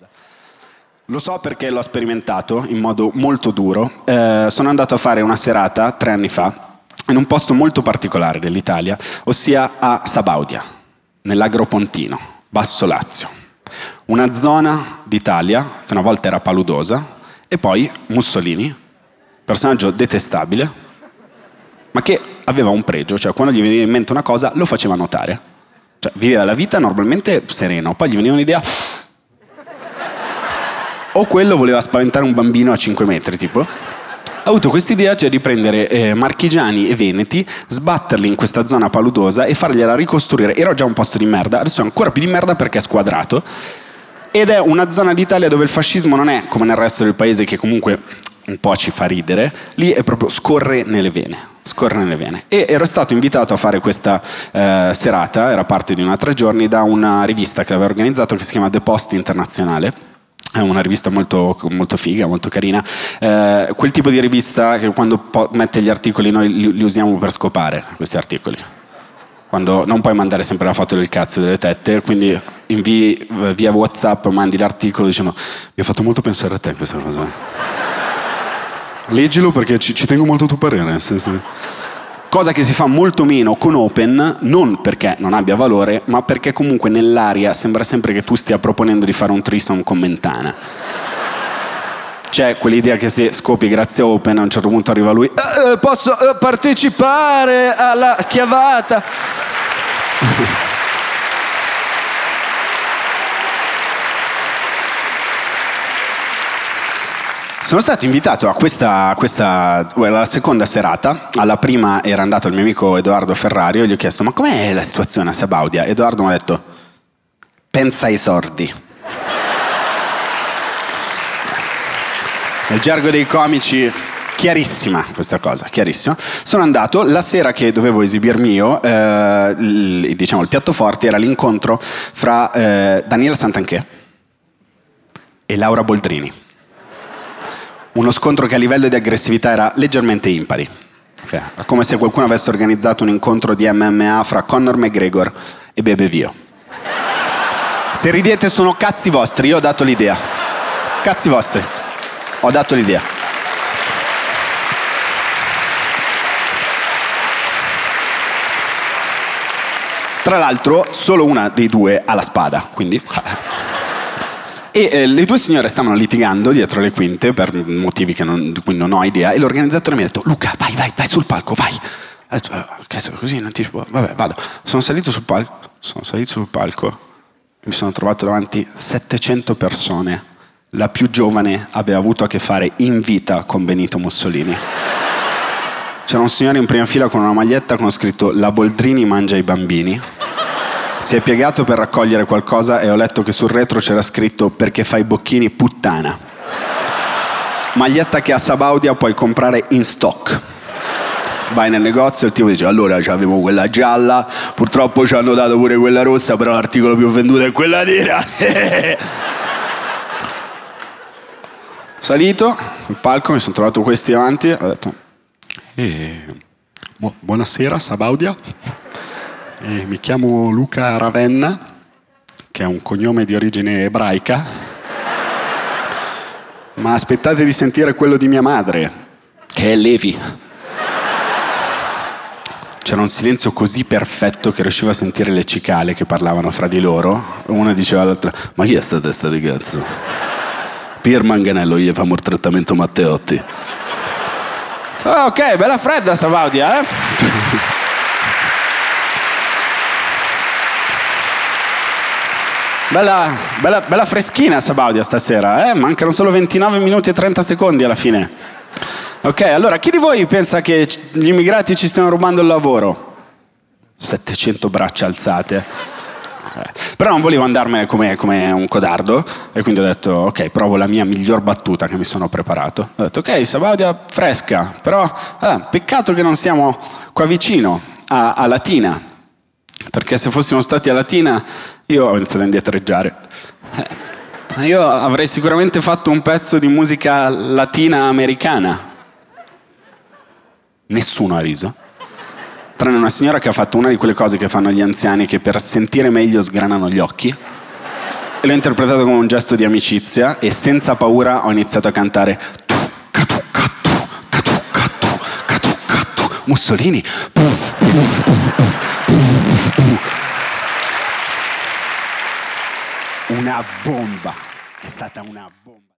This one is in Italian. cosa. Lo so perché l'ho sperimentato in modo molto duro. Sono andato a fare una serata 3 anni fa in un posto molto particolare dell'Italia, ossia a Sabaudia, nell'Agropontino, Basso Lazio. Una zona d'Italia che una volta era paludosa e poi Mussolini, personaggio detestabile, ma che aveva un pregio, cioè quando gli veniva in mente una cosa lo faceva notare. Cioè viveva la vita normalmente sereno, poi gli veniva un'idea... O quello voleva spaventare un bambino a 5 metri, tipo. Ha avuto quest'idea, cioè, di prendere marchigiani e veneti, sbatterli in questa zona paludosa e fargliela ricostruire. Era già un posto di merda, adesso è ancora più di merda perché è squadrato. Ed è una zona d'Italia dove il fascismo non è come nel resto del paese, che comunque un po' ci fa ridere. Lì è proprio scorre nelle vene, scorre nelle vene. E ero stato invitato a fare questa serata, era parte di una 3 giorni, da una rivista che aveva organizzato che si chiama The Post Internazionale. È una rivista molto, molto figa, molto carina. Quel tipo di rivista che quando mette gli articoli noi li usiamo per scopare, questi articoli. Quando non puoi mandare sempre la foto del cazzo e delle tette, quindi invii via WhatsApp, mandi l'articolo dicendo mi ha fatto molto pensare a te questa cosa. Leggilo perché ci tengo molto a tuo parere. Sì. Cosa che si fa molto meno con Open, non perché non abbia valore, ma perché comunque nell'aria sembra sempre che tu stia proponendo di fare un threesome con Mentana. C'è quell'idea che se scopi grazie a Open a un certo punto arriva lui, posso partecipare alla chiavata. Sono stato invitato a questa la seconda serata. Alla prima era andato il mio amico Edoardo Ferrari, e gli ho chiesto ma com'è la situazione a Sabaudia? Edoardo mi ha detto pensa ai sordi. Nel gergo dei comici chiarissima questa cosa, chiarissima. Sono andato, la sera che dovevo esibirmi io, diciamo il piatto forte era l'incontro fra Daniela Santanchè e Laura Boldrini. Uno scontro che a livello di aggressività era leggermente impari. Okay. Come se qualcuno avesse organizzato un incontro di MMA fra Conor McGregor e Bebe Vio. Se ridete sono cazzi vostri, io ho dato l'idea. Cazzi vostri. Ho dato l'idea. Tra l'altro, solo una dei due ha la spada, quindi... E le due signore stavano litigando dietro le quinte per motivi di cui non ho idea, e l'organizzatore mi ha detto Luca vai sul palco, vai. Ho detto così in anticipo, vabbè vado. Sono salito sul palco e mi sono trovato davanti 700 persone. La più giovane aveva avuto a che fare in vita con Benito Mussolini. C'era un signore in prima fila con una maglietta con scritto La Boldrini mangia i bambini. Si è piegato per raccogliere qualcosa e ho letto che sul retro c'era scritto perché fai bocchini puttana. Maglietta che a Sabaudia puoi comprare in stock. Vai nel negozio e il tipo dice allora avevo quella gialla, purtroppo ci hanno dato pure quella rossa, però l'articolo più venduto è quella nera. Salito sul palco, mi sono trovato questi davanti, ho detto buonasera Sabaudia. E mi chiamo Luca Ravenna, che è un cognome di origine ebraica, ma aspettate di sentire quello di mia madre, che è Levi. C'era un silenzio così perfetto che riuscivo a sentire le cicale che parlavano fra di loro. Una diceva all'altra, ma chi è sta testa di cazzo? Pier Manganello gli fa mortrattamento Matteotti. Oh, ok, bella fredda Sabaudia, eh? Bella freschina Sabaudia stasera, eh? Mancano solo 29 minuti e 30 secondi alla fine. Ok, allora chi di voi pensa che gli immigrati ci stiano rubando il lavoro? 700 braccia alzate. Okay. Però non volevo andarmene come un codardo e quindi ho detto ok, provo la mia miglior battuta che mi sono preparato. Ho detto ok, Sabaudia fresca, però peccato che non siamo qua vicino a Latina, perché se fossimo stati a Latina io ho iniziato a indietreggiare. Io avrei sicuramente fatto un pezzo di musica latina americana. Nessuno ha riso, tranne una signora che ha fatto una di quelle cose che fanno gli anziani che per sentire meglio sgranano gli occhi. l'ho interpretato come un gesto di amicizia e senza paura ho iniziato a cantare Mussolini. Una bomba, è stata una bomba.